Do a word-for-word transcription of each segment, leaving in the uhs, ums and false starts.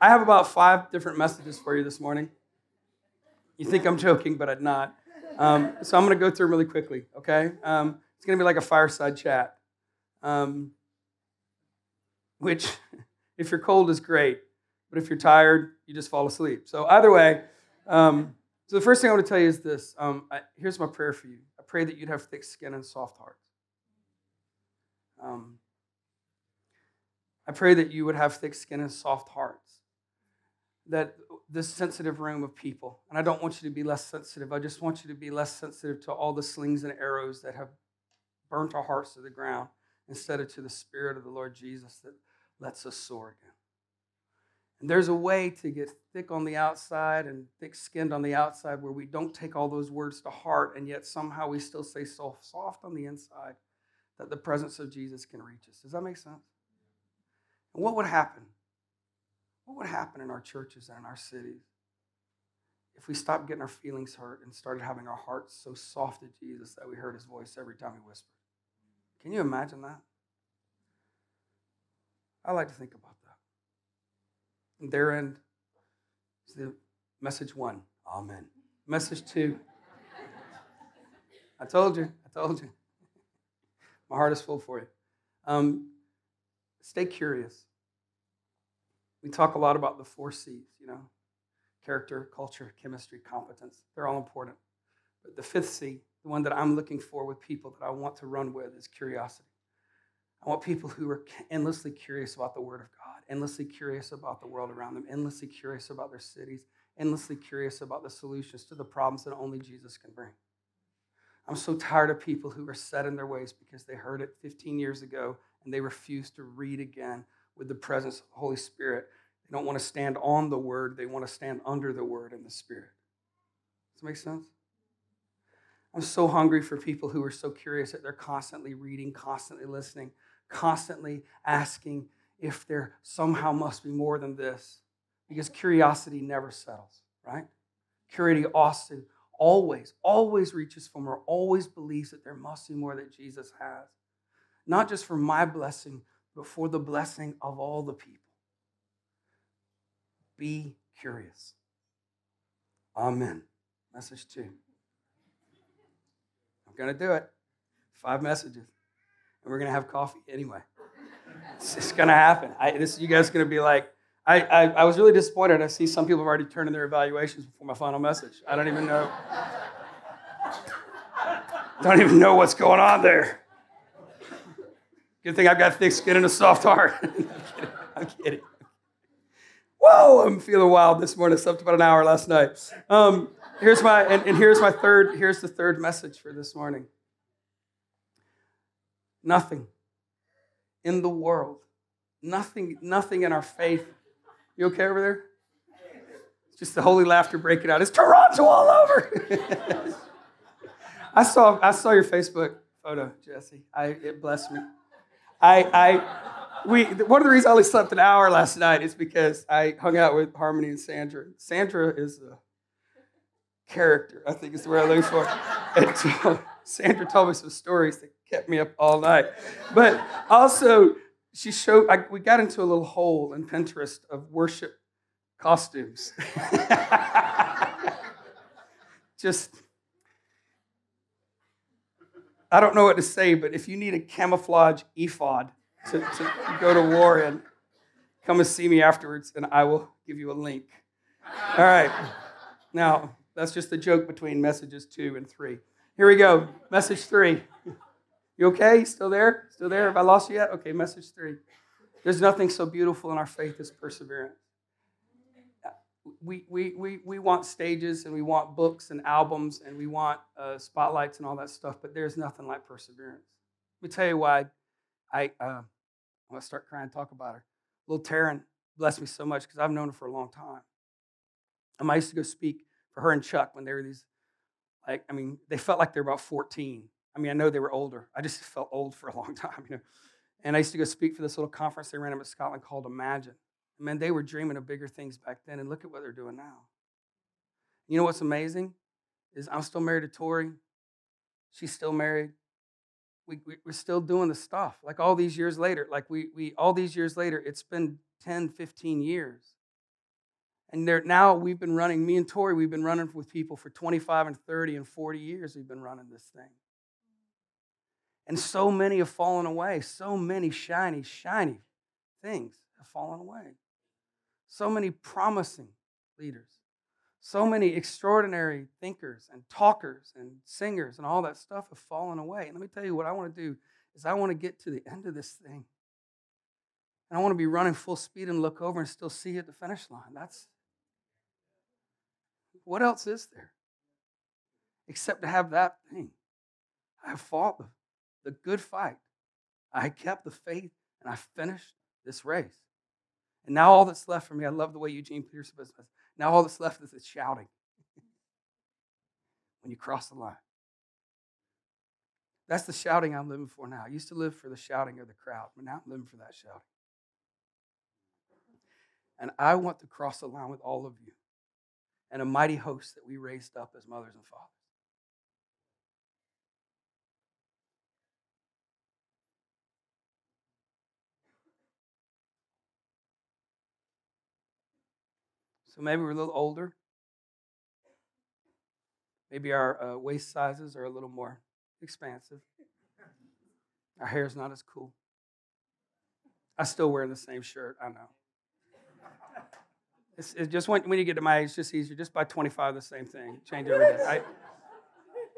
I have about five different messages for you this morning. You think I'm joking, but I'm not. Um, so I'm going to go through them really quickly, okay? Um, it's going to be like a fireside chat, um, which, if you're cold, is great. But if you're tired, you just fall asleep. So either way, um, so the first thing I want to tell you is this. Um, I, here's my prayer for you. I pray that you'd have thick skin and soft heart. Um, I pray that you would have thick skin and soft hearts. That this sensitive room of people, and I don't want you to be less sensitive. I just want you to be less sensitive to all the slings and arrows that have burnt our hearts to the ground instead of to the Spirit of the Lord Jesus that lets us soar again. And there's a way to get thick on the outside and thick-skinned on the outside where we don't take all those words to heart, and yet somehow we still stay so soft on the inside that the presence of Jesus can reach us. Does that make sense? And what would happen? What would happen in our churches and in our cities if we stopped getting our feelings hurt and started having our hearts so soft to Jesus that we heard his voice every time he whispered? Can you imagine that? I like to think about that. And therein is the message one, amen. Message two, I told you, I told you. My heart is full for you. Um, stay curious. We talk a lot about the four C's, you know, character, culture, chemistry, competence. They're all important. But the fifth C, the one that I'm looking for with people that I want to run with, is curiosity. I want people who are endlessly curious about the Word of God, endlessly curious about the world around them, endlessly curious about their cities, endlessly curious about the solutions to the problems that only Jesus can bring. I'm so tired of people who are set in their ways because they heard it fifteen years ago and they refuse to read again with the presence of the Holy Spirit. They don't want to stand on the Word. They want to stand under the Word and the Spirit. Does that make sense? I'm so hungry for people who are so curious that they're constantly reading, constantly listening, constantly asking if there somehow must be more than this. Because curiosity never settles, right? Curiosity also always, always reaches for more, always believes that there must be more that Jesus has. Not just for my blessing, but for the blessing of all the people. Be curious. Amen. Message two. I'm going to do it. Five messages. And we're going to have coffee anyway. It's just going to happen. I, this, you guys are going to be like, I, I, I was really disappointed. I see some people have already turned in their evaluations before my final message. I don't even know. Don't even know what's going on there. Good thing I've got thick skin and a soft heart. I'm kidding. I'm kidding. Whoa, I'm feeling wild this morning. I slept about an hour last night. Um, here's my and, and here's my third, here's the third message for this morning. Nothing in the world, nothing, nothing in our faith. You okay over there? It's just the holy laughter breaking out. It's Toronto all over. I saw I saw your Facebook photo, Jesse. I it blessed me. I, I, we, one of the reasons I only slept an hour last night is because I hung out with Harmony and Sandra. Sandra is a character, I think is the word I'm looking for. And so Sandra told me some stories that kept me up all night. But also, she showed, I, we got into a little hole in Pinterest of worship costumes. Just, I don't know what to say, but if you need a camouflage ephod to, to go to war in, come and see me afterwards, and I will give you a link. All right. Now, that's just a joke between messages two and three. Here we go. Message three. You okay? Still there? Still there? Have I lost you yet? Okay, message three. There's nothing so beautiful in our faith as perseverance. We we we we want stages and we want books and albums and we want uh, spotlights and all that stuff, but there's nothing like perseverance. Let me tell you why I uh, I'm gonna start crying and talk about her. Little Taryn blessed me so much because I've known her for a long time. Um, I used to go speak for her and Chuck when they were these, like I mean, they felt like they were about fourteen. I mean, I know they were older. I just felt old for a long time, you know. And I used to go speak for this little conference they ran up in Scotland called Imagine. Man, they were dreaming of bigger things back then, and look at what they're doing now. You know what's amazing is I'm still married to Tori. She's still married. We, we we're still doing the stuff. Like all these years later, like we we all these years later, it's been ten, fifteen years, And there, now we've been running, me and Tori, we've been running with people for twenty-five and thirty and forty years. We've been running this thing. And so many have fallen away. So many shiny, shiny things have fallen away. So many promising leaders. So many extraordinary thinkers and talkers and singers and all that stuff have fallen away. And let me tell you what I want to do is I want to get to the end of this thing. And I want to be running full speed and look over and still see you at the finish line. That's, what else is there except to have that thing? I fought the, the good fight. I kept the faith and I finished this race. And now all that's left for me, I love the way Eugene Peterson says, now all that's left is it's shouting when you cross the line. That's the shouting I'm living for now. I used to live for the shouting of the crowd, but now I'm living for that shouting. And I want to cross the line with all of you and a mighty host that we raised up as mothers and fathers. So maybe we're a little older. Maybe our uh, waist sizes are a little more expansive. Our hair's not as cool. I'm still wearing the same shirt, I know. It's, it's just when, when you get to my age, it's just easier. Just by twenty-five, the same thing. Change every day. I,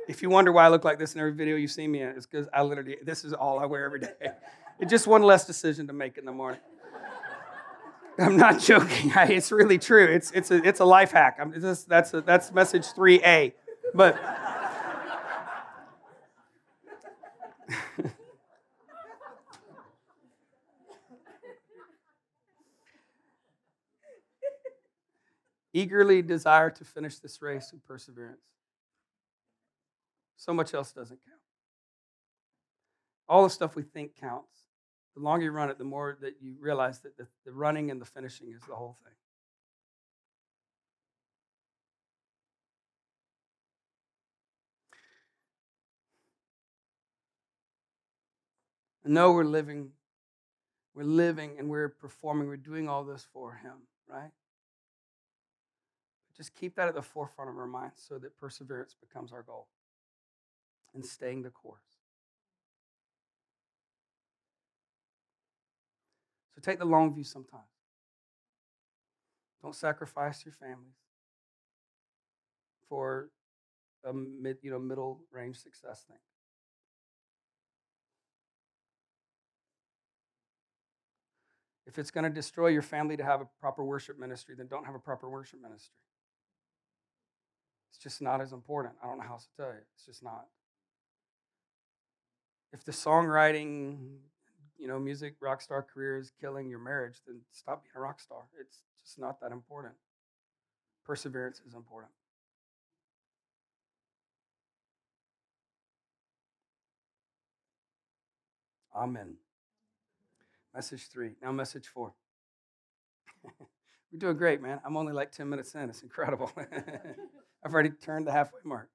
if you wonder why I look like this in every video you've seen me in, it's because I literally, this is all I wear every day. It's just one less decision to make in the morning. I'm not joking. I, it's really true. It's it's a it's a life hack. I'm just, that's a, that's message three A. But eagerly desire to finish this race with perseverance. So much else doesn't count. All the stuff we think counts. The longer you run it, the more that you realize that the, the running and the finishing is the whole thing. I know we're living, we're living and we're performing, we're doing all this for Him, right? Just keep that at the forefront of our minds so that perseverance becomes our goal and staying the course. So take the long view sometimes. Don't sacrifice your families for a mid, you know, middle range success thing. If it's going to destroy your family to have a proper worship ministry, then don't have a proper worship ministry. It's just not as important. I don't know how else to tell you. It's just not. If the songwriting, you know, music, rock star career is killing your marriage, then stop being a rock star. It's just not that important. Perseverance is important. Amen. Message three. Now message four. We're doing great, man. I'm only like ten minutes in. It's incredible. I've already turned the halfway mark.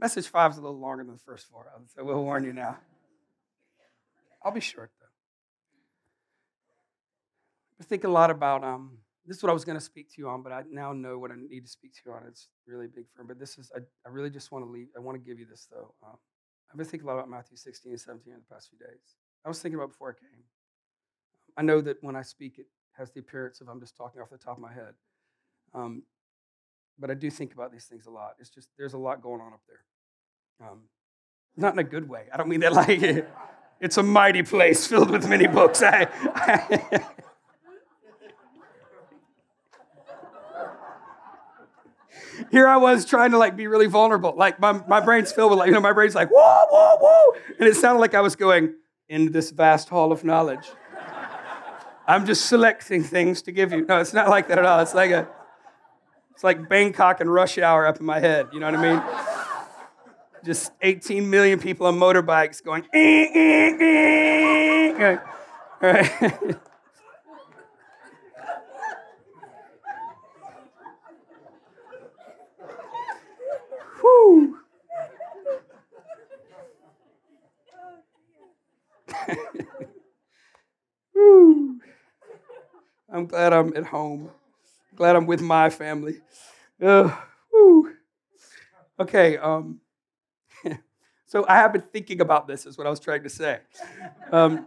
Message five is a little longer than the first four, so we'll warn you now. I'll be short, though. I think a lot about, um, this is what I was going to speak to you on, but I now know what I need to speak to you on. It's really big for me, but this is, I, I really just want to leave, I want to give you this, though. Um, I've been thinking a lot about Matthew sixteen and seventeen in the past few days. I was thinking about before I came. I know that when I speak, it has the appearance of I'm just talking off the top of my head. Um, But I do think about these things a lot. It's just, there's a lot going on up there. Um, not in a good way. I don't mean that like it. It's a mighty place filled with many books. I, I Here I was trying to like be really vulnerable. Like my, my brain's filled with like, you know, my brain's like, whoa, whoa, whoa. And it sounded like I was going into this vast hall of knowledge. I'm just selecting things to give you. No, it's not like that at all. It's like a, It's like Bangkok and rush hour up in my head. You know what I mean? Just eighteen million people on motorbikes going, eh, eh, eh. All right. Whew. Whew. I'm glad I'm at home. Glad I'm with my family. Uh, woo. Okay. Um, so I have been thinking about this, is what I was trying to say. Um,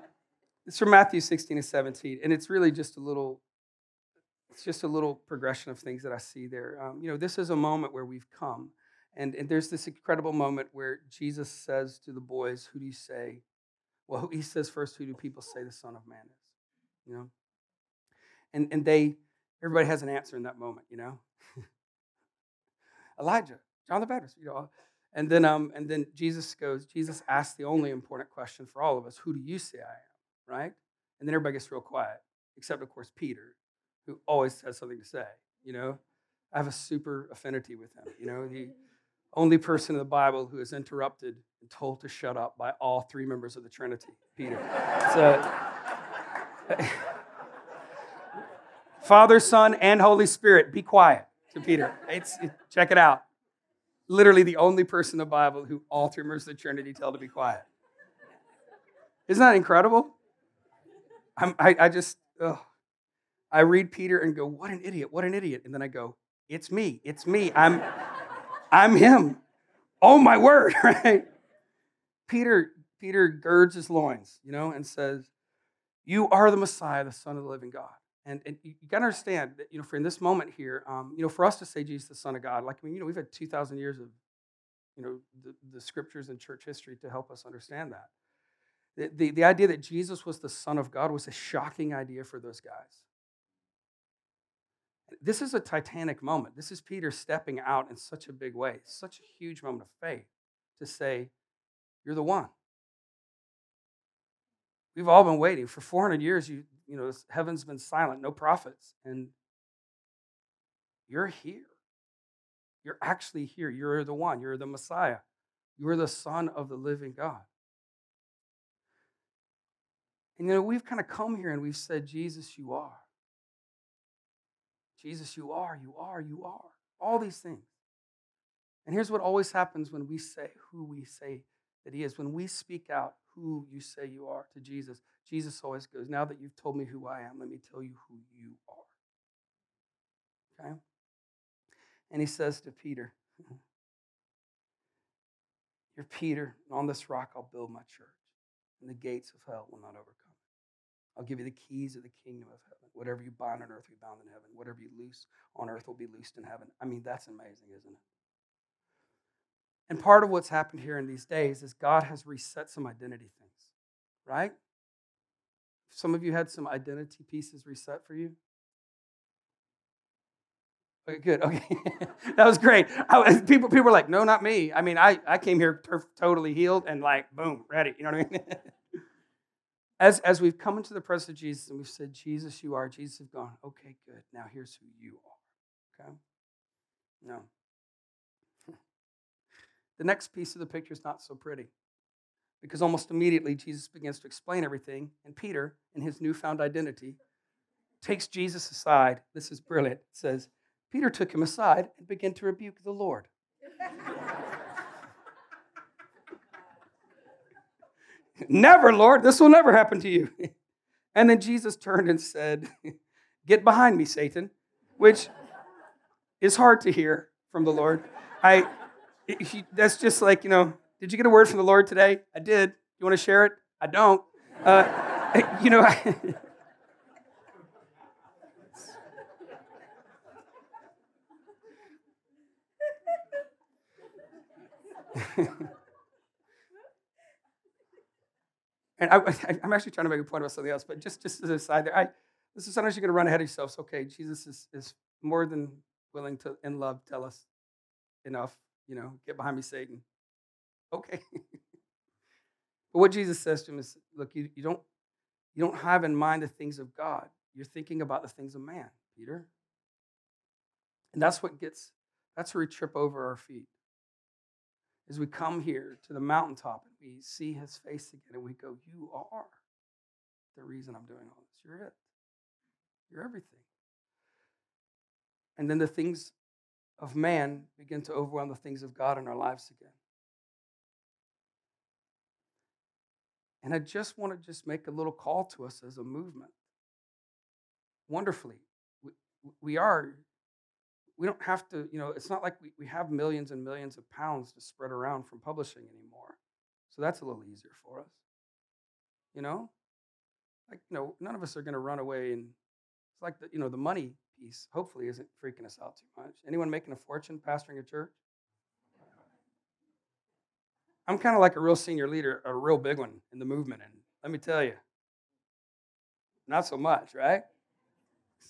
it's from Matthew sixteen and seventeen, and it's really just a little, it's just a little progression of things that I see there. Um, you know, this is a moment where we've come, and, and there's this incredible moment where Jesus says to the boys, who do you say? Well, he says first, who do people say the Son of Man is? You know? And and they, everybody has an answer in that moment, you know? Elijah, John the Baptist, you know. And then um, and then Jesus goes, Jesus asks the only important question for all of us, who do you say I am, right? And then everybody gets real quiet, except, of course, Peter, who always has something to say, you know? I have a super affinity with him, you know? The only person in the Bible who is interrupted and told to shut up by all three members of the Trinity, Peter. So, Father, Son, and Holy Spirit, be quiet to Peter. It's, it, check it out. Literally the only person in the Bible who all three members of the Trinity tell to be quiet. Isn't that incredible? I'm, I, I just, ugh. I read Peter and go, what an idiot, what an idiot. And then I go, it's me, it's me, I'm, I'm him. Oh, my word, right? Peter, Peter girds his loins, you know, and says, you are the Messiah, the Son of the living God. And, and you got to understand that, you know, for in this moment here, um, you know, for us to say Jesus, the Son of God, like, I mean, you know, we've had two thousand years of, you know, the, the scriptures and church history to help us understand that. The, the, the idea that Jesus was the Son of God was a shocking idea for those guys. This is a titanic moment. This is Peter stepping out in such a big way, such a huge moment of faith to say, you're the one. We've all been waiting. For four hundred years, you you know, heaven's been silent, no prophets. And you're here. You're actually here. You're the one. You're the Messiah. You're the Son of the living God. And, you know, we've kind of come here and we've said, Jesus, you are. Jesus, you are, you are, you are. All these things. And here's what always happens when we say who we say that he is. When we speak out who you say you are to Jesus, Jesus always goes, now that you've told me who I am, let me tell you who you are. Okay? And he says to Peter, you're Peter, and on this rock I'll build my church, and the gates of hell will not overcome it. I'll give you the keys of the kingdom of heaven. Whatever you bind on earth will be bound in heaven. Whatever you loose on earth will be loosed in heaven. I mean, that's amazing, isn't it? And part of what's happened here in these days is God has reset some identity things, right? Some of you had some identity pieces reset for you. Okay, good. Okay, that was great. I, people, people were like, "No, not me." I mean, I, I came here ter- totally healed and like, boom, ready. You know what I mean? as as we've come into the presence of Jesus and we've said, "Jesus, you are." Jesus has gone. Okay, good. Now here's who you are. Okay. No. The next piece of the picture is not so pretty because almost immediately Jesus begins to explain everything, and Peter, in his newfound identity, takes Jesus aside. This is brilliant. It says, Peter took him aside and began to rebuke the Lord. Never, Lord, this will never happen to you. And then Jesus turned and said, get behind me, Satan, which is hard to hear from the Lord. I... He, that's just like, you know, did you get a word from the Lord today? I did. You want to share it? I don't. Uh, you know, I, and I, I, I'm actually trying to make a point about something else, but just, just as an aside there, I, this is sometimes you're going to run ahead of yourself. So, okay, Jesus is, is more than willing to, in love, tell us enough. You know, get behind me, Satan. Okay. But what Jesus says to him is, look, you, you don't you don't have in mind the things of God. You're thinking about the things of man, Peter. And that's what gets, that's where we trip over our feet. As we come here to the mountaintop and we see his face again and we go, you are the reason I'm doing all this. You're it. You're everything. And then the things of man begin to overwhelm the things of God in our lives again. And I just want to just make a little call to us as a movement. Wonderfully, we are, we don't have to, you know, it's not like we, we have millions and millions of pounds to spread around from publishing anymore. So that's a little easier for us, you know? Like, you know, none of us are going to run away, and it's like, the, you know, the money piece hopefully isn't freaking us out too much. Anyone making a fortune pastoring a church? I'm kind of like a real senior leader, a real big one in the movement, and let me tell you, not so much, right?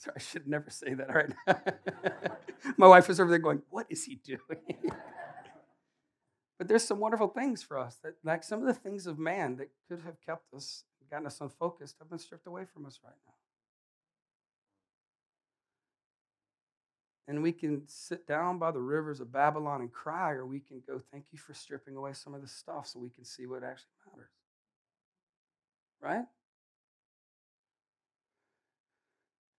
So I should never say that, all right? My wife is over there going, what is he doing? But there's some wonderful things for us, that, like some of the things of man that could have kept us, gotten us unfocused, have been stripped away from us right now. And we can sit down by the rivers of Babylon and cry, or we can go, thank you for stripping away some of the stuff so we can see what actually matters. Right?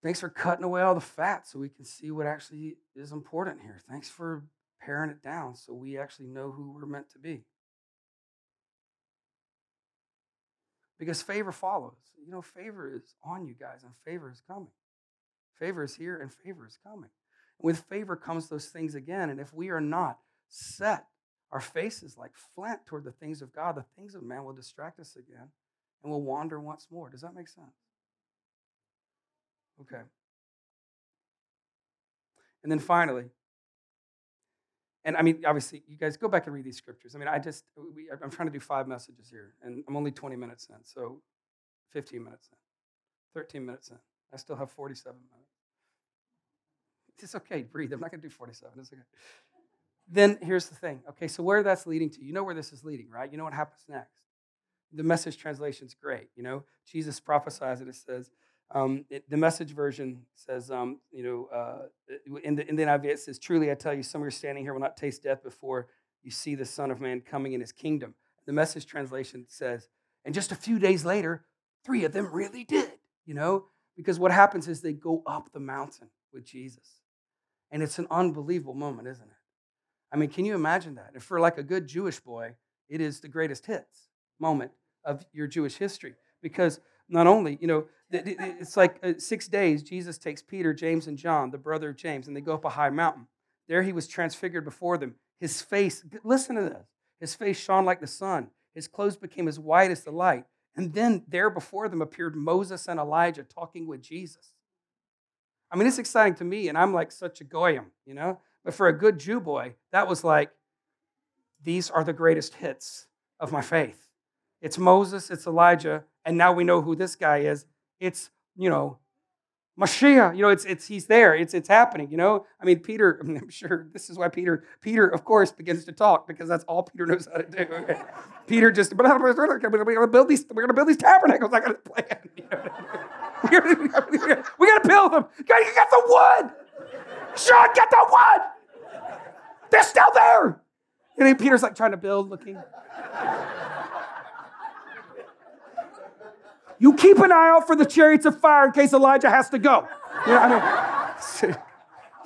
Thanks for cutting away all the fat so we can see what actually is important here. Thanks for paring it down so we actually know who we're meant to be. Because favor follows. You know, favor is on you guys, and favor is coming. Favor is here, and favor is coming. With favor comes those things again, and if we are not set our faces like flint toward the things of God, the things of man will distract us again, and we'll wander once more. Does that make sense? Okay. And then finally, and I mean, obviously, you guys go back and read these scriptures. I mean, I just, we, I'm trying to do five messages here, and I'm only twenty minutes in, so fifteen minutes in, thirteen minutes in. I still have forty-seven minutes. It's okay, breathe. I'm not going to do forty-seven. It's okay. Then here's the thing. Okay, so where that's leading to, you know where this is leading, right? You know what happens next. The Message translation's great. You know, Jesus prophesies it. It says, um, it, the Message version says, um, you know, uh, in the in the N I V it says, "Truly I tell you, some of you standing here will not taste death before you see the Son of Man coming in His kingdom." The Message translation says, and just a few days later, three of them really did. You know, because what happens is they go up the mountain with Jesus. And it's an unbelievable moment, isn't it? I mean, can you imagine that? And for like a good Jewish boy, it is the greatest hits moment of your Jewish history. Because not only, you know, it's like six days, Jesus takes Peter, James, and John, the brother of James, and they go up a high mountain. There he was transfigured before them. His face, listen to this, his face shone like the sun. His clothes became as white as the light. And then there before them appeared Moses and Elijah talking with Jesus. I mean, it's exciting to me, and I'm like such a goyim, you know? But for a good Jew boy, that was like, these are the greatest hits of my faith. It's Moses, it's Elijah, and now we know who this guy is. It's, you know, Mashiach. You know, it's it's he's there. It's it's happening, you know? I mean, Peter, I mean, I'm sure this is why Peter, Peter, of course, begins to talk, because that's all Peter knows how to do. Peter just, we're gonna build these, we're gonna build these tabernacles. I got a plan, you know? We gotta build them. You got the wood. Sean, get the wood. They're still there. And then Peter's like trying to build, looking. You keep an eye out for the chariots of fire in case Elijah has to go. You know, I mean,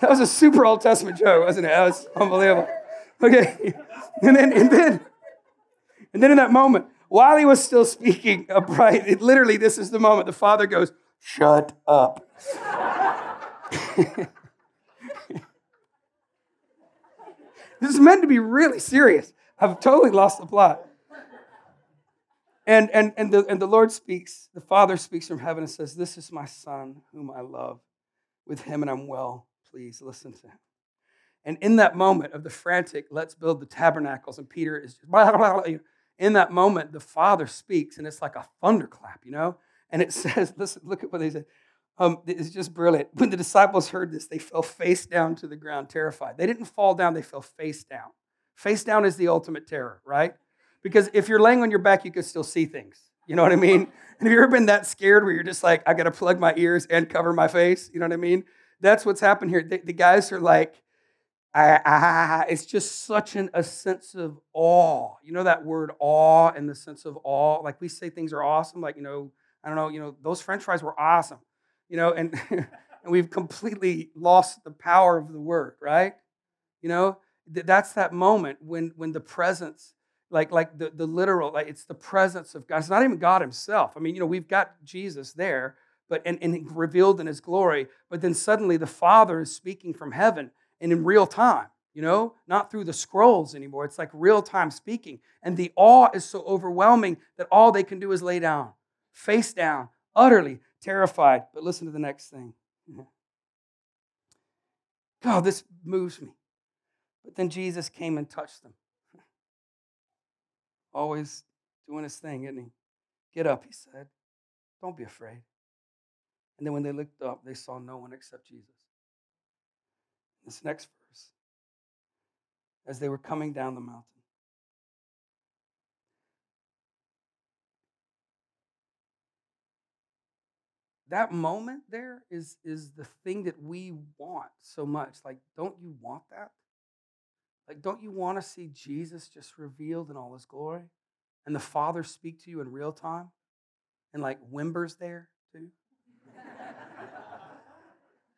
that was a super Old Testament joke, wasn't it? That was unbelievable. Okay. And then, and then, and then in that moment, while he was still speaking upright, it, literally this is the moment, the Father goes, shut up. This is meant to be really serious. I've totally lost the plot. And and and the and the Lord speaks, the Father speaks from heaven and says, "This is my Son whom I love. With him and I'm well pleased. Listen to him." And in that moment of the frantic, let's build the tabernacles, and Peter is just blah, blah, blah. In that moment, the Father speaks, and it's like a thunderclap, you know? And it says, listen, look at what they said. Um, it's just brilliant. When the disciples heard this, they fell face down to the ground, terrified. They didn't fall down, they fell face down. Face down is the ultimate terror, right? Because if you're laying on your back, you can still see things. You know what I mean? And have you ever been that scared where you're just like, I got to plug my ears and cover my face? You know what I mean? That's what's happened here. The, the guys are like, I, I, it's just such an, a sense of awe. You know that word awe and the sense of awe? Like we say things are awesome. Like, you know, I don't know, you know, those French fries were awesome. You know, and, and we've completely lost the power of the word, right? You know, th- that's that moment when when the presence, like like the, the literal, like it's the presence of God. It's not even God himself. I mean, you know, we've got Jesus there, but and, and revealed in his glory. But then suddenly the Father is speaking from heaven and in real time, you know, not through the scrolls anymore. It's like real time speaking. And the awe is so overwhelming that all they can do is lay down, face down, utterly terrified. But listen to the next thing. God, this moves me. But then Jesus came and touched them. Always doing his thing, isn't he? Get up, he said. Don't be afraid. And then when they looked up, they saw no one except Jesus. This next verse. As they were coming down the mountain. That moment there is, is the thing that we want so much. Like, don't you want that? Like, don't you want to see Jesus just revealed in all his glory? And the Father speak to you in real time? And like, Wimber's there too?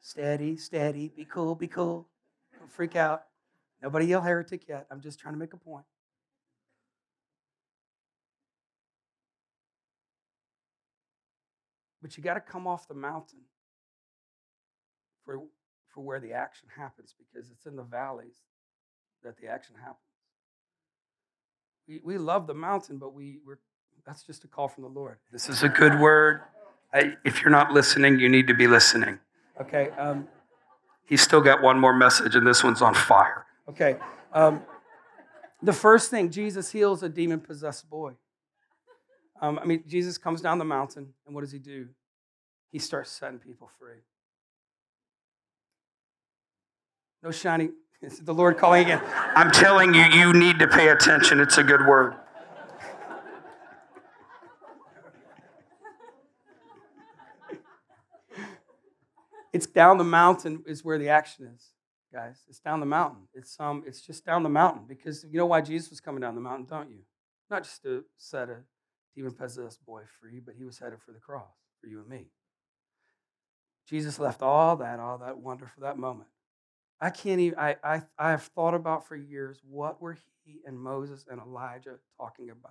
Steady, steady, be cool, be cool. Don't freak out. Nobody yell heretic yet. I'm just trying to make a point. But you got to come off the mountain for, for where the action happens, because it's in the valleys that the action happens. We, we love the mountain, but we, we're that's just a call from the Lord. This is a good word. I, if you're not listening, you need to be listening. Okay. Um, He's still got one more message, and this one's on fire. Okay. Um, the first thing, Jesus heals a demon-possessed boy. Um, I mean, Jesus comes down the mountain, and what does he do? He starts setting people free. No shiny, it's the Lord calling again. I'm telling you, you need to pay attention. It's a good word. It's down the mountain is where the action is, guys. It's down the mountain. It's um, it's just down the mountain, because you know why Jesus was coming down the mountain, don't you? Not just to set a demon-possessed boy free, but he was headed for the cross for you and me. Jesus left all that, all that wonder for that moment. I can't even, I, I, I have thought about for years, what were he and Moses and Elijah talking about?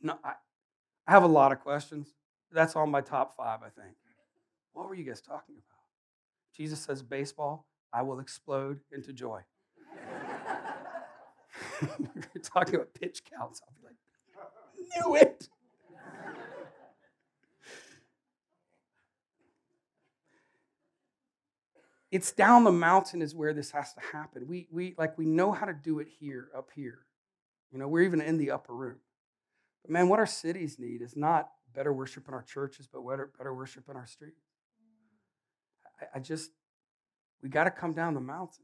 No, I, I have a lot of questions. That's on my top five, I think. What were you guys talking about? Jesus says, baseball, I will explode into joy. You're talking about pitch counts. I'll be like, knew it. It's down the mountain is where this has to happen. We we like we know how to do it here, up here. You know, we're even in the upper room. But man, what our cities need is not better worship in our churches, but better, better worship in our streets. I, I just we got to come down the mountain,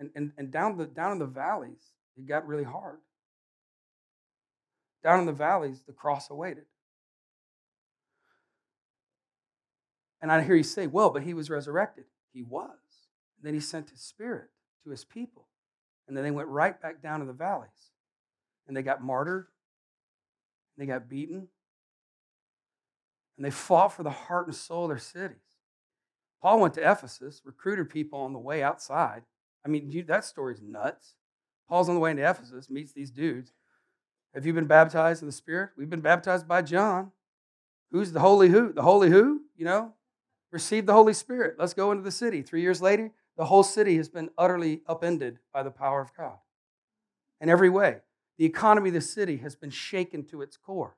and and and down the down in the valleys it got really hard. Down in the valleys, the cross awaited. And I hear you say, well, but he was resurrected. He was. And then he sent his Spirit to his people. And then they went right back down to the valleys. And they got martyred. They got beaten. And they fought for the heart and soul of their cities. Paul went to Ephesus, recruited people on the way outside. I mean, you, that story's nuts. Paul's on the way into Ephesus, meets these dudes. Have you been baptized in the Spirit? We've been baptized by John. Who's the holy who? The holy who? You know, receive the Holy Spirit. Let's go into the city. Three years later, the whole city has been utterly upended by the power of God. In every way, the economy of the city has been shaken to its core.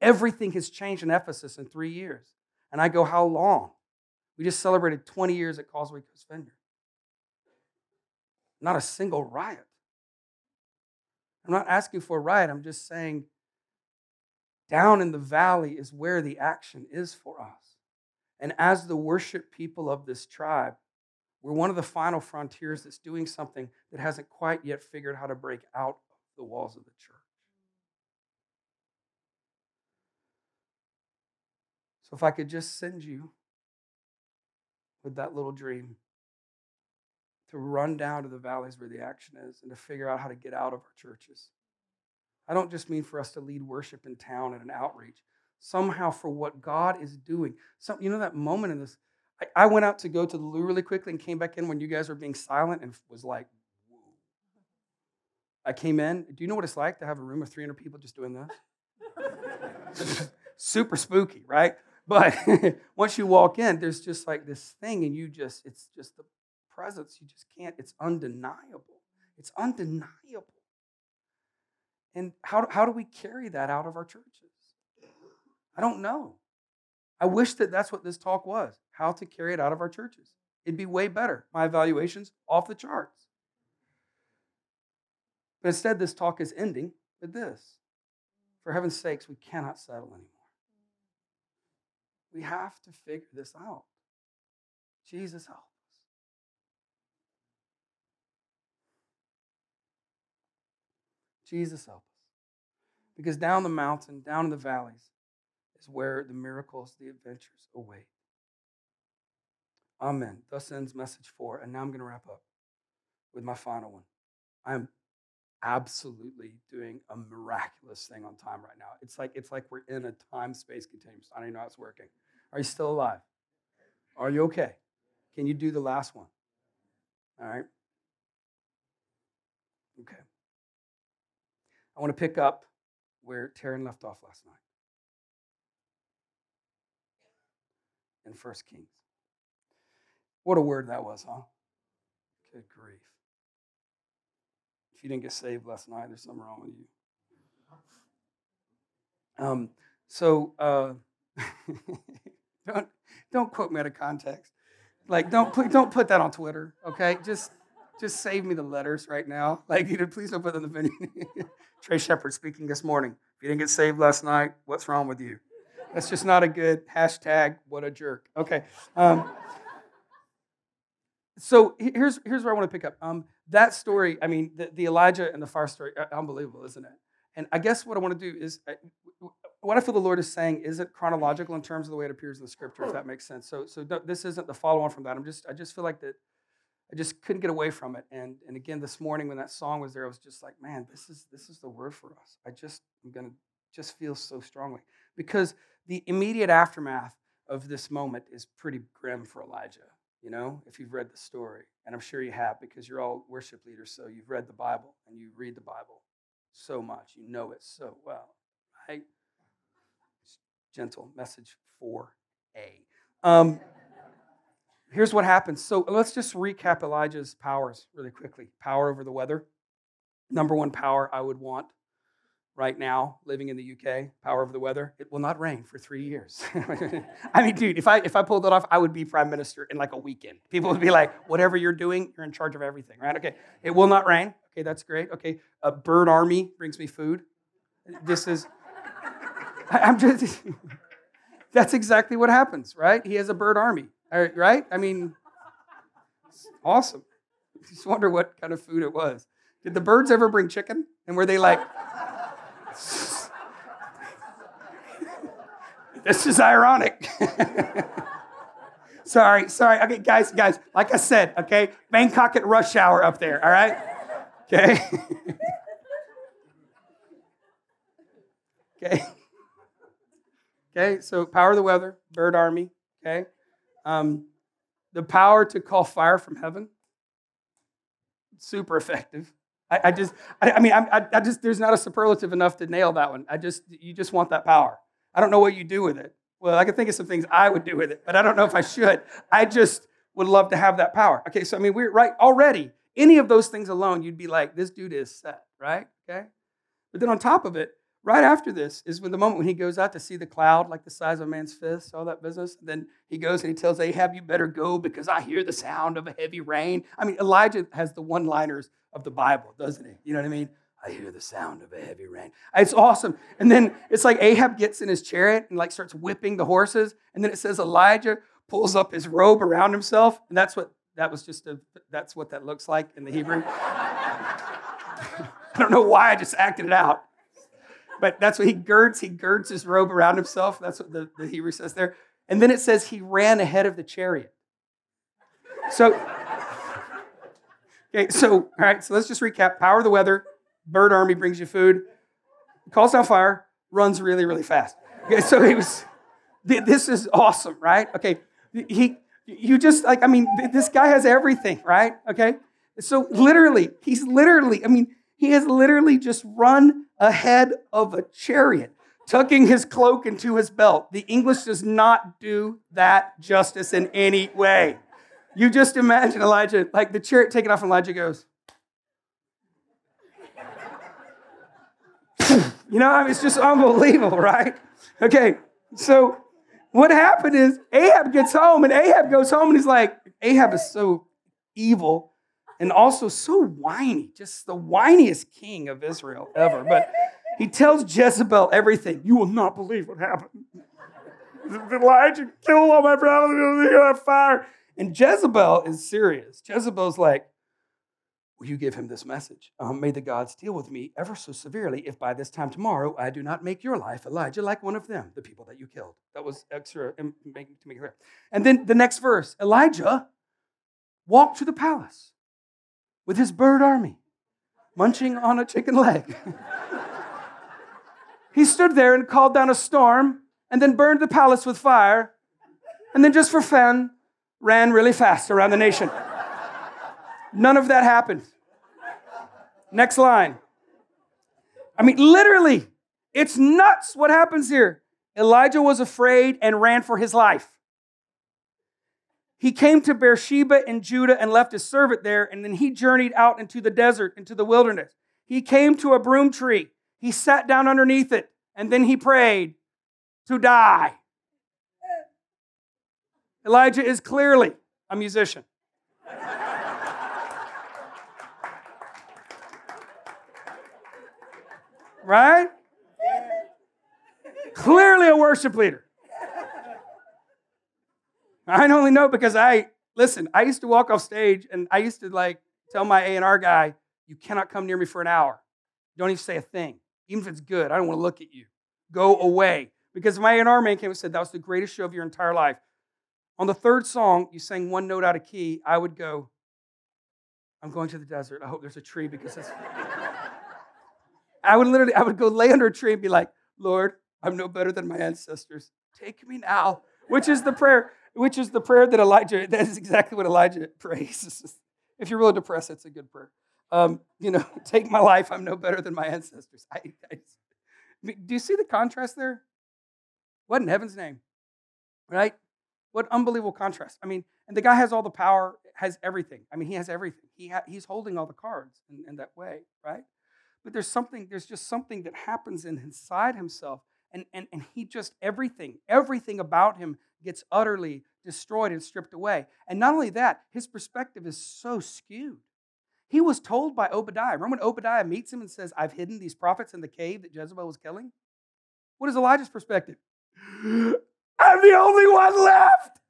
Everything has changed in Ephesus in three years. And I go, how long? We just celebrated twenty years at Causeway Coast Fender. Not a single riot. I'm not asking for a riot. I'm just saying down in the valley is where the action is for us. And as the worship people of this tribe, we're one of the final frontiers that's doing something that hasn't quite yet figured how to break out of the walls of the church. So if I could just send you with that little dream to run down to the valleys where the action is and to figure out how to get out of our churches. I don't just mean for us to lead worship in town and an outreach. Somehow for what God is doing. Some, you know that moment in this, I, I went out to go to the loo really quickly and came back in when you guys were being silent and was like, whoa. I came in. Do you know what it's like to have a room of three hundred people just doing this? Super spooky, right? But once you walk in, there's just like this thing, and you just, it's just the presence. You just can't, it's undeniable. It's undeniable. And how, how do we carry that out of our churches? I don't know. I wish that that's what this talk was, how to carry it out of our churches. It'd be way better. My evaluation's off the charts. But instead, this talk is ending with this. For heaven's sakes, we cannot settle anymore. We have to figure this out. Jesus, help us. Jesus, help us. Because down the mountain, down in the valleys, is where the miracles, the adventures await. Amen. Thus ends message four. And now I'm going to wrap up with my final one. I am absolutely doing a miraculous thing on time right now. It's like it's like we're in a time-space continuum. I don't even know how it's working. Are you still alive? Are you okay? Can you do the last one? All right. Okay. I want to pick up where Taryn left off last night in First Kings. What a word that was, huh? Good grief. If you didn't get saved last night, there's something wrong with you. Um, so uh, don't don't quote me out of context. Like don't put, don't put that on Twitter, okay? Just just save me the letters right now. Like either please don't put them in the venue. Trey Shepard speaking this morning. If you didn't get saved last night, what's wrong with you? That's just not a good hashtag. What a jerk. Okay. Um, So here's here's where I want to pick up. Um, that story, I mean, the, the Elijah and the fire story, unbelievable, isn't it? And I guess what I want to do is, I, what I feel the Lord is saying isn't chronological in terms of the way it appears in the Scripture, if that makes sense. So so this isn't the follow on from that. I'm just I just feel like that I just couldn't get away from it. And and again this morning when that song was there, I was just like, man, this is this is the word for us. I just I'm gonna just feel so strongly because the immediate aftermath of this moment is pretty grim for Elijah. You know, if you've read the story, and I'm sure you have because you're all worship leaders, so you've read the Bible and you read the Bible so much. You know it so well, right? Gentle, message four A. Um, here's what happens. So let's just recap Elijah's powers really quickly. Power over the weather. Number one power I would want right now, living in the U K, power over the weather, it will not rain for three years. I mean, dude, if I if I pulled that off, I would be prime minister in like a weekend. People would be like, whatever you're doing, you're in charge of everything, right? Okay, it will not rain. Okay, that's great. Okay, a bird army brings me food. This is, I, I'm just, that's exactly what happens, right? He has a bird army, right? I mean, it's awesome. I just wonder what kind of food it was. Did the birds ever bring chicken? And were they like, this is ironic. sorry, sorry. Okay, guys, guys, like I said, okay, Bangkok at rush hour up there, all right? Okay. okay. Okay, so power of the weather, bird army, okay? Um, the power to call fire from heaven, super effective. I, I just, I, I mean, I, I just, there's not a superlative enough to nail that one. I just, you just want that power. I don't know what you do with it. Well, I can think of some things I would do with it, but I don't know if I should. I just would love to have that power. Okay, so I mean, we're right already. Any of those things alone, you'd be like, this dude is set, right? Okay. But then on top of it, right after this is when the moment when he goes out to see the cloud, like the size of a man's fist, all that business. And then he goes and he tells Ahab, you better go because I hear the sound of a heavy rain. I mean, Elijah has the one-liners of the Bible, doesn't he? You know what I mean? I hear the sound of a heavy rain. It's awesome. And then it's like Ahab gets in his chariot and like starts whipping the horses. And then it says Elijah pulls up his robe around himself. And that's what that was just a, that's what that looks like in the Hebrew. I don't know why I just acted it out. But that's what he girds. He girds his robe around himself. That's what the, the Hebrew says there. And then it says he ran ahead of the chariot. So, okay, so, all right, so let's just recap. Power of the weather. Bird army brings you food, calls down fire, runs really, really fast. Okay, so he was, this is awesome, right? Okay, he, you just like, I mean, this guy has everything, right? Okay, so literally, he's literally, I mean, he has literally just run ahead of a chariot tucking his cloak into his belt. The English does not do that justice in any way. You just imagine Elijah, like the chariot taking off, and Elijah goes. You know, I mean, it's just unbelievable, right? Okay, so what happened is Ahab gets home, and Ahab goes home, and he's like, Ahab is so evil and also so whiny, just the whiniest king of Israel ever. But he tells Jezebel everything. You will not believe what happened. Elijah killed all my brothers on fire. And Jezebel is serious. Jezebel's like, will you give him this message? Um, may the gods deal with me ever so severely if by this time tomorrow I do not make your life, Elijah, like one of them, the people that you killed. That was extra to make it clear. And then the next verse, Elijah walked to the palace with his bird army, munching on a chicken leg. He stood there and called down a storm and then burned the palace with fire. And then just for fun, ran really fast around the nation. None of that happened. Next line. I mean, literally, it's nuts what happens here. Elijah was afraid and ran for his life. He came to Beersheba in Judah and left his servant there, and then he journeyed out into the desert, into the wilderness. He came to a broom tree. He sat down underneath it, and then he prayed to die. Elijah is clearly a musician. Right? Clearly a worship leader. I only know because I, listen, I used to walk off stage and I used to like tell my A and R guy, you cannot come near me for an hour. Don't even say a thing. Even if it's good, I don't want to look at you. Go away. Because my A and R man came and said, that was the greatest show of your entire life. On the third song, you sang one note out of key. I would go, I'm going to the desert. I hope there's a tree because that's... I would literally, I would go lay under a tree and be like, Lord, I'm no better than my ancestors. Take me now, which is the prayer, which is the prayer that Elijah, that is exactly what Elijah prays. If you're really depressed, that's a good prayer. Um, you know, take my life. I'm no better than my ancestors. I, I just, do you see the contrast there? What in heaven's name, right? What unbelievable contrast. I mean, and the guy has all the power, has everything. I mean, he has everything. He ha- He's holding all the cards in, in that way, right? But there's something, there's just something that happens in, inside himself. And, and, and he just, everything, everything about him gets utterly destroyed and stripped away. And not only that, his perspective is so skewed. He was told by Obadiah. Remember when Obadiah meets him and says, I've hidden these prophets in the cave that Jezebel was killing? What is Elijah's perspective? I'm the only one left.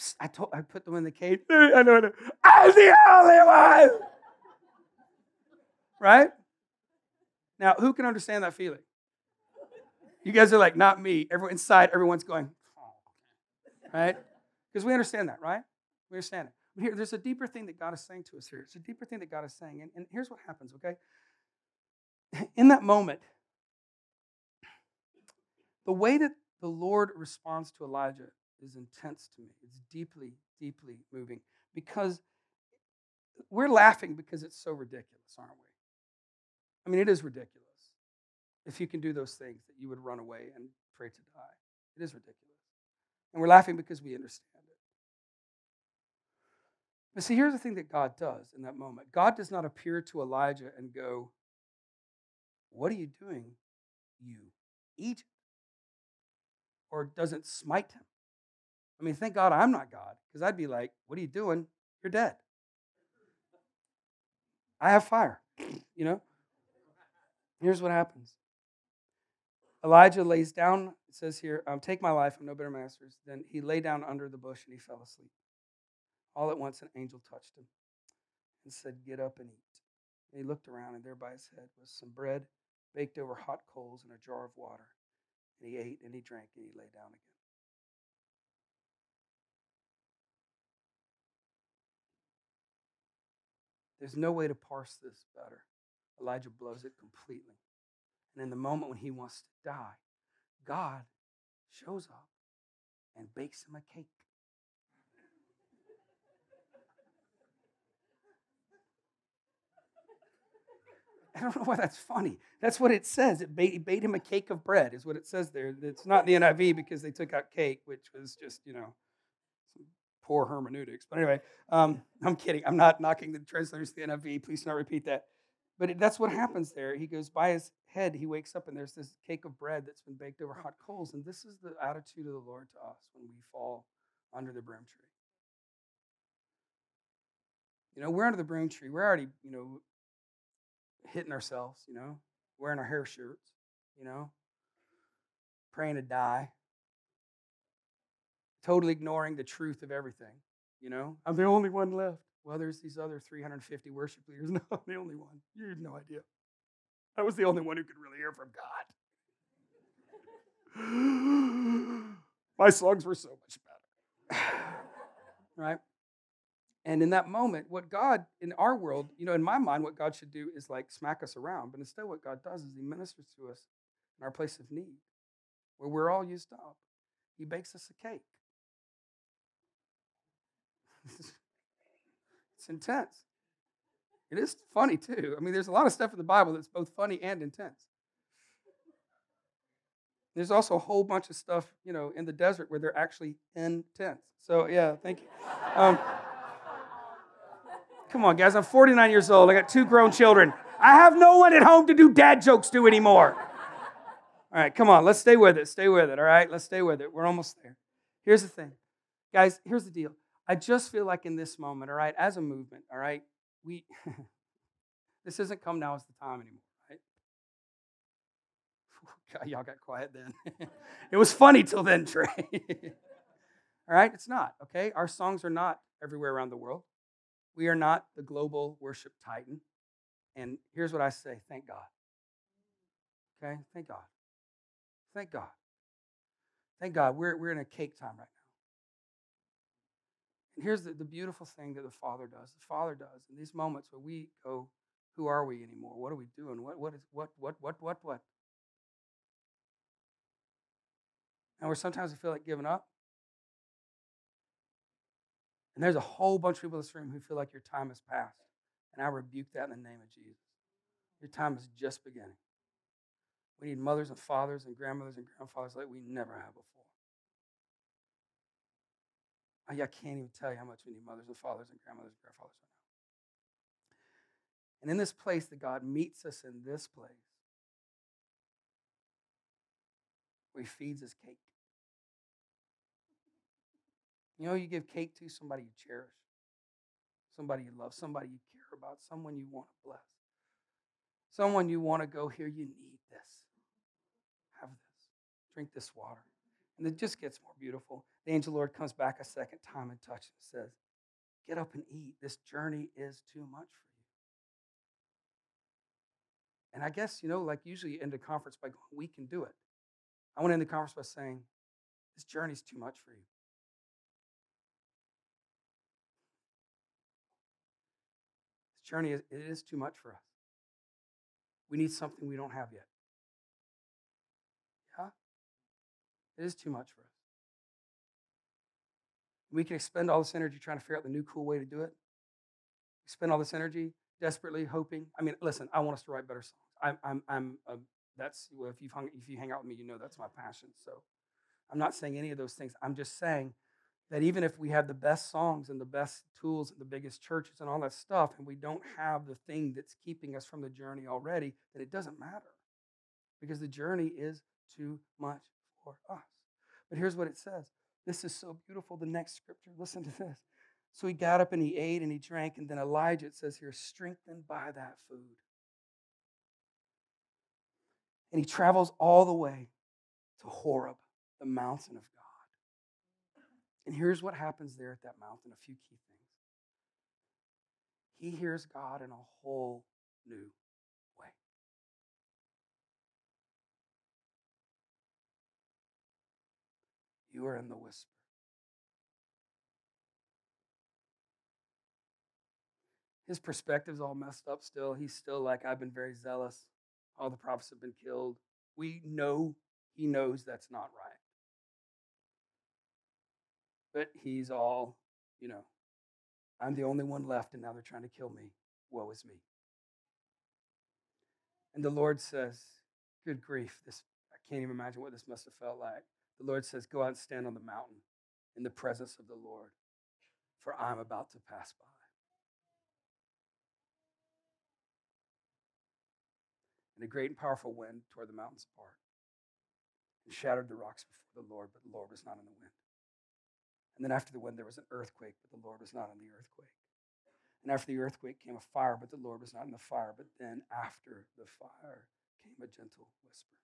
Psst, I told, I put them in the cave. I know, I know. I'm the only one. Right? Now, who can understand that feeling? You guys are like, not me. Everyone inside, everyone's going, right? Because we understand that, right? We understand it. But here, there's a deeper thing that God is saying to us here. It's a deeper thing that God is saying. And, and here's what happens, okay? In that moment, the way that the Lord responds to Elijah is intense to me. It's deeply, deeply moving because we're laughing because it's so ridiculous, aren't we? I mean, it is ridiculous. If you can do those things, that you would run away and pray to die. It is ridiculous. And we're laughing because we understand it. But see, here's the thing that God does in that moment. God does not appear to Elijah and go, what are you doing, you Egypt? Or doesn't smite him. I mean, thank God I'm not God, because I'd be like, what are you doing? You're dead. I have fire, you know? Here's what happens. Elijah lays down, it says here, um, take my life, I'm no better masters. Then he lay down under the bush and he fell asleep. All at once, an angel touched him and said, get up and eat. And he looked around, and there by his head was some bread baked over hot coals and a jar of water. And he ate, and he drank, and he lay down again. There's no way to parse this better. Elijah blows it completely. And in the moment when he wants to die, God shows up and bakes him a cake. I don't know why that's funny. That's what it says. It bade, bade him a cake of bread is what it says there. It's not in the N I V because they took out cake, which was just, you know, poor hermeneutics. But anyway, um, I'm kidding. I'm not knocking the translators to the N I V. Please not repeat that. But it, that's what happens there. He goes, by his head, he wakes up, and there's this cake of bread that's been baked over hot coals. And this is the attitude of the Lord to us when we fall under the broom tree. You know, we're under the broom tree. We're already, you know, hitting ourselves, you know, wearing our hair shirts, you know, praying to die, totally ignoring the truth of everything, you know. I'm the only one left. Well, there's these other three hundred fifty worship leaders. No, I'm the only one. You have no idea. I was the only one who could really hear from God. My songs were so much better. Right? And in that moment, what God, in our world, you know, in my mind, what God should do is like smack us around. But instead what God does is he ministers to us in our place of need, where we're all used up. He bakes us a cake. It's intense. It is funny, too. I mean, there's a lot of stuff in the Bible that's both funny and intense. There's also a whole bunch of stuff, you know, in the desert where they're actually intense. So, yeah, thank you. Um, Come on, guys, I'm forty-nine years old. I got two grown children. I have no one at home to do dad jokes to anymore. All right, come on, let's stay with it. Stay with it, all right? Let's stay with it. We're almost there. Here's the thing. Guys, here's the deal. I just feel like in this moment, all right, as a movement, all right, we, this isn't come now is the time anymore, right? God, y'all got quiet then. It was funny till then, Trey. All right, it's not, okay? Our songs are not everywhere around the world. We are not the global worship titan. And here's what I say, thank God. Okay, thank God. Thank God. Thank God, we're, we're in a cake time right now. And here's the, the beautiful thing that the Father does. The Father does in these moments where we go, who are we anymore? What are we doing? What, what, is, what, what, what, what, what? And where sometimes we feel like giving up. And there's a whole bunch of people in this room who feel like your time has passed. And I rebuke that in the name of Jesus. Your time is just beginning. We need mothers and fathers and grandmothers and grandfathers like we never have before. I can't even tell you how much we need mothers and fathers and grandmothers and grandfathers right now. And in this place that God meets us in this place, where he feeds us cake. You know, you give cake to somebody you cherish, somebody you love, somebody you care about, someone you want to bless, someone you want to go, here, you need this. Have this. Drink this water. And it just gets more beautiful. The angel of the Lord comes back a second time and touches and says, get up and eat. This journey is too much for you. And I guess, you know, like usually you end the conference by going, we can do it. I want to end the conference by saying, this journey is too much for you. Journey, it is too much for us. We need something we don't have yet. Yeah? It is too much for us. We can expend all this energy trying to figure out the new cool way to do it. We spend all this energy desperately hoping. I mean, listen, I want us to write better songs. I'm, I'm, I'm. A, that's well, if you hung, if you hang out with me, you know that's my passion. So, I'm not saying any of those things. I'm just saying that even if we have the best songs and the best tools and the biggest churches and all that stuff, and we don't have the thing that's keeping us from the journey already, then it doesn't matter because the journey is too much for us. But here's what it says. This is so beautiful. The next scripture, listen to this. So he got up and he ate and he drank, and then Elijah, it says here, strengthened by that food. And he travels all the way to Horeb, the mountain of God. And here's what happens there at that mountain, a few key things. He hears God in a whole new way. You are in the whisper. His perspective's all messed up still. He's still like, I've been very zealous. All the prophets have been killed. We know he knows that's not right. But he's all, you know, I'm the only one left, and now they're trying to kill me. Woe is me. And the Lord says, good grief, this, I can't even imagine what this must have felt like. The Lord says, go out and stand on the mountain in the presence of the Lord, for I'm about to pass by. And a great and powerful wind tore the mountains apart and shattered the rocks before the Lord, but the Lord was not in the wind. And then after the wind, there was an earthquake, but the Lord was not in the earthquake. And after the earthquake came a fire, but the Lord was not in the fire. But then after the fire came a gentle whisper.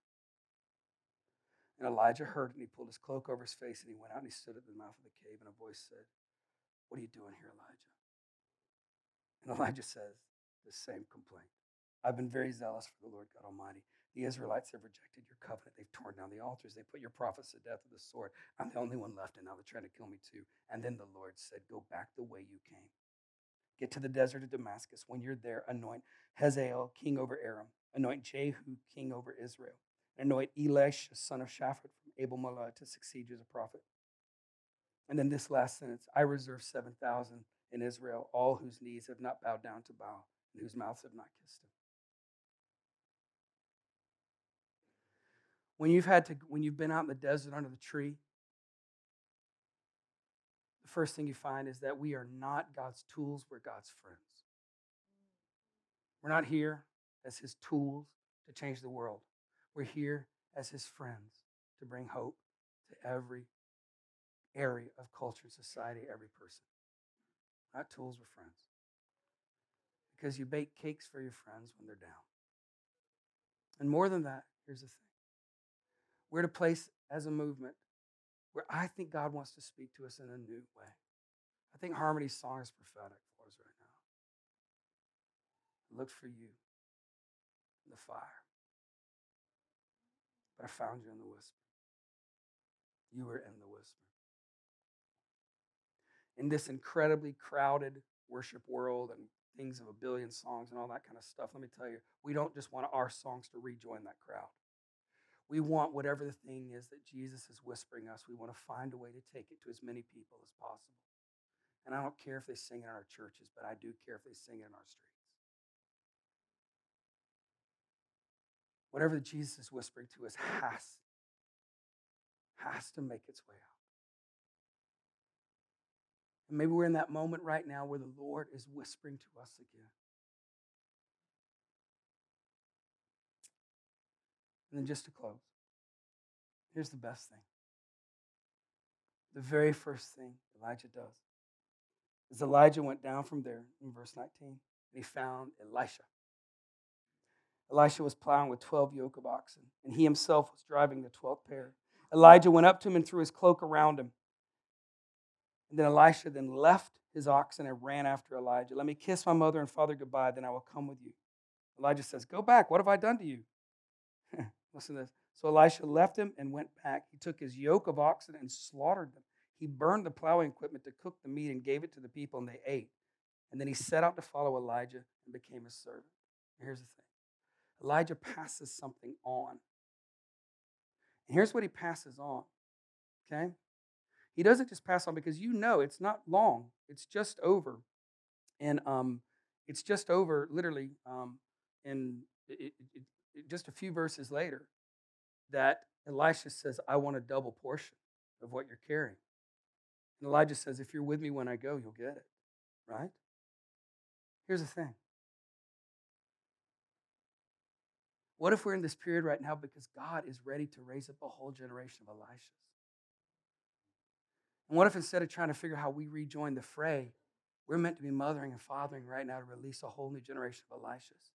And Elijah heard, and he pulled his cloak over his face, and he went out and he stood at the mouth of the cave, and a voice said, what are you doing here, Elijah? And Elijah says the same complaint. I've been very zealous for the Lord God Almighty. The Israelites have rejected your covenant. They've torn down the altars. They put your prophets to death with the sword. I'm the only one left, and now they're trying to kill me too. And then the Lord said, go back the way you came. Get to the desert of Damascus. When you're there, anoint Hazael, king over Aram. Anoint Jehu, king over Israel. Anoint Elisha, son of Shaphat, from Abel-Meholah, to succeed you as a prophet. And then this last sentence, I reserve seven thousand in Israel, all whose knees have not bowed down to Baal, and whose mouths have not kissed him. When you've had to, when you've been out in the desert under the tree, the first thing you find is that we are not God's tools, we're God's friends. We're not here as his tools to change the world. We're here as his friends to bring hope to every area of culture and society, every person. We're not tools, we're friends. Because you bake cakes for your friends when they're down. And more than that, here's the thing. We're at a place as a movement where I think God wants to speak to us in a new way. I think Harmony's song is prophetic for us right now. I looked for you in the fire, but I found you in the whisper. You were in the whisper. In this incredibly crowded worship world and things of a billion songs and all that kind of stuff, let me tell you, we don't just want our songs to rejoin that crowd. We want whatever the thing is that Jesus is whispering us, we want to find a way to take it to as many people as possible. And I don't care if they sing it in our churches, but I do care if they sing it in our streets. Whatever Jesus is whispering to us has, has to make its way out. And maybe we're in that moment right now where the Lord is whispering to us again. And then just to close, here's the best thing. The very first thing Elijah does is Elijah went down from there in verse nineteen, and he found Elisha. Elisha was plowing with twelve yoke of oxen, and he himself was driving the twelfth pair. Elijah went up to him and threw his cloak around him. And then Elisha then left his oxen and ran after Elijah. Let me kiss my mother and father goodbye, then I will come with you. Elijah says, go back, what have I done to you? Listen to this. So Elisha left him and went back. He took his yoke of oxen and slaughtered them. He burned the plowing equipment to cook the meat and gave it to the people, and they ate. And then he set out to follow Elijah and became his servant. Here's the thing. Elijah passes something on. And here's what he passes on, okay? He doesn't just pass on because you know it's not long. It's just over. And um, it's just over literally um, in... It, it, just a few verses later, that Elisha says, I want a double portion of what you're carrying. And Elijah says, if you're with me when I go, you'll get it, right? Here's the thing. What if we're in this period right now because God is ready to raise up a whole generation of Elishas? And what if instead of trying to figure out how we rejoin the fray, we're meant to be mothering and fathering right now to release a whole new generation of Elishas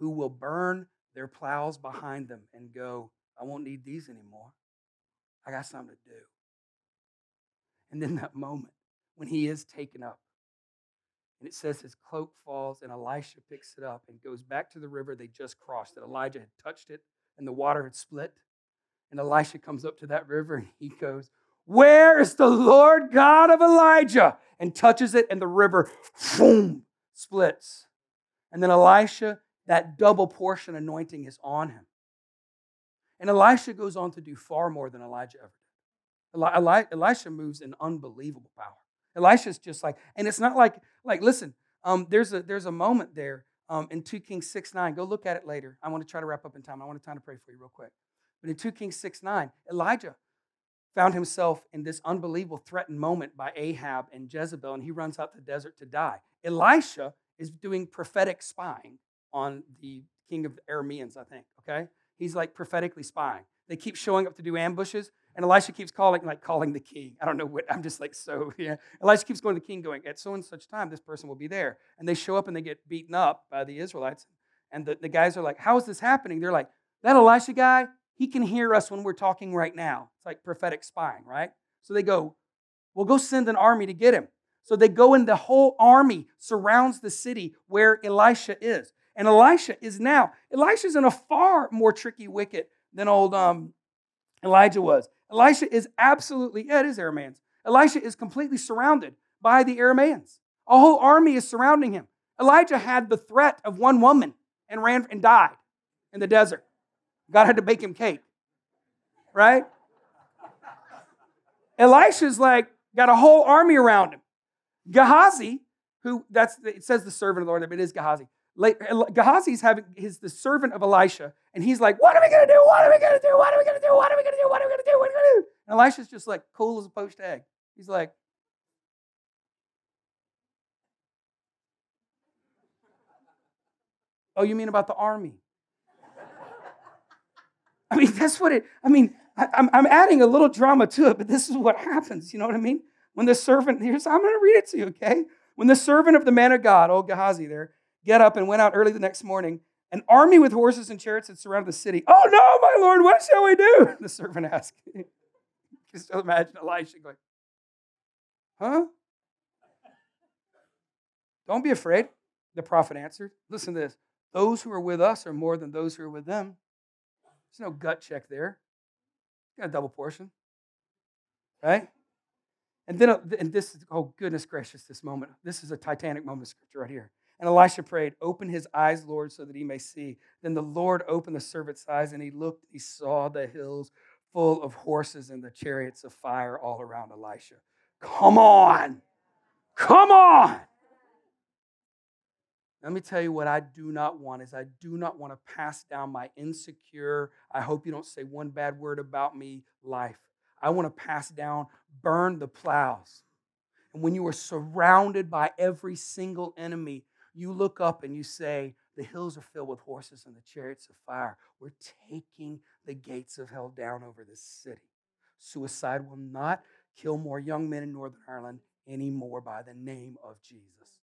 who will burn their plows behind them and go, I won't need these anymore. I got something to do. And then that moment when he is taken up, and it says his cloak falls and Elisha picks it up and goes back to the river they just crossed, and Elijah had touched it and the water had split. And Elisha comes up to that river and he goes, where is the Lord God of Elijah? And touches it and the river, boom, splits. And then Elisha, that double portion anointing is on him. And Elisha goes on to do far more than Elijah ever did. Elisha moves in unbelievable power. Elisha's just like, and it's not like, like listen, um, there's a there's a moment there um, in two Kings six nine. Go look at it later. I want to try to wrap up in time. I want time to pray for you real quick. But in two Kings six nine, Elijah found himself in this unbelievable threatened moment by Ahab and Jezebel, and he runs out the desert to die. Elisha is doing prophetic spying on the king of the Aramaeans, I think, okay? He's like prophetically spying. They keep showing up to do ambushes, and Elisha keeps calling, like calling the king. I don't know what, I'm just like, so, yeah. Elisha keeps going to the king going, at so and such time, this person will be there. And they show up and they get beaten up by the Israelites. And the, the guys are like, how is this happening? They're like, that Elisha guy, he can hear us when we're talking right now. It's like prophetic spying, right? So they go, well, go send an army to get him. So they go and the whole army surrounds the city where Elisha is. And Elisha is now, Elisha's in a far more tricky wicket than old um, Elijah was. Elisha is absolutely, yeah, it is Aramaeans. Elisha is completely surrounded by the Aramaeans. A whole army is surrounding him. Elijah had the threat of one woman and ran and died in the desert. God had to bake him cake, right? Elisha's like, got a whole army around him. Gehazi, who, that's it says the servant of the Lord, but it is Gehazi. Gehazi's having, he's the servant of Elisha, and he's like, what are we going to do? What are we going to do? What are we going to do? What are we going to do? What are we going to do? What are we going to do? And Elisha's just like, cool as a poached egg. He's like, oh, you mean about the army? I mean, that's what it, I mean, I, I'm, I'm adding a little drama to it, but this is what happens, you know what I mean? When the servant, here's, I'm going to read it to you, okay? When the servant of the man of God, old Gehazi there, get up and went out early the next morning, an army with horses and chariots had surrounded the city. Oh no, my Lord, what shall we do? The servant asked. Just imagine Elisha going, huh? Don't be afraid, the prophet answered. Listen to this. Those who are with us are more than those who are with them. There's no gut check there. You got a double portion, right? And then, and this is, oh goodness gracious, this moment. This is a Titanic moment of scripture right here. And Elisha prayed, open his eyes, Lord, so that he may see. Then the Lord opened the servant's eyes, and he looked, he saw the hills full of horses and the chariots of fire all around Elisha. Come on. Come on. Let me tell you what I do not want is I do not want to pass down my insecure, I hope you don't say one bad word about me, life. I want to pass down, burn the plows. And when you are surrounded by every single enemy, you look up and you say, the hills are filled with horses and the chariots of fire. We're taking the gates of hell down over this city. Suicide will not kill more young men in Northern Ireland anymore by the name of Jesus.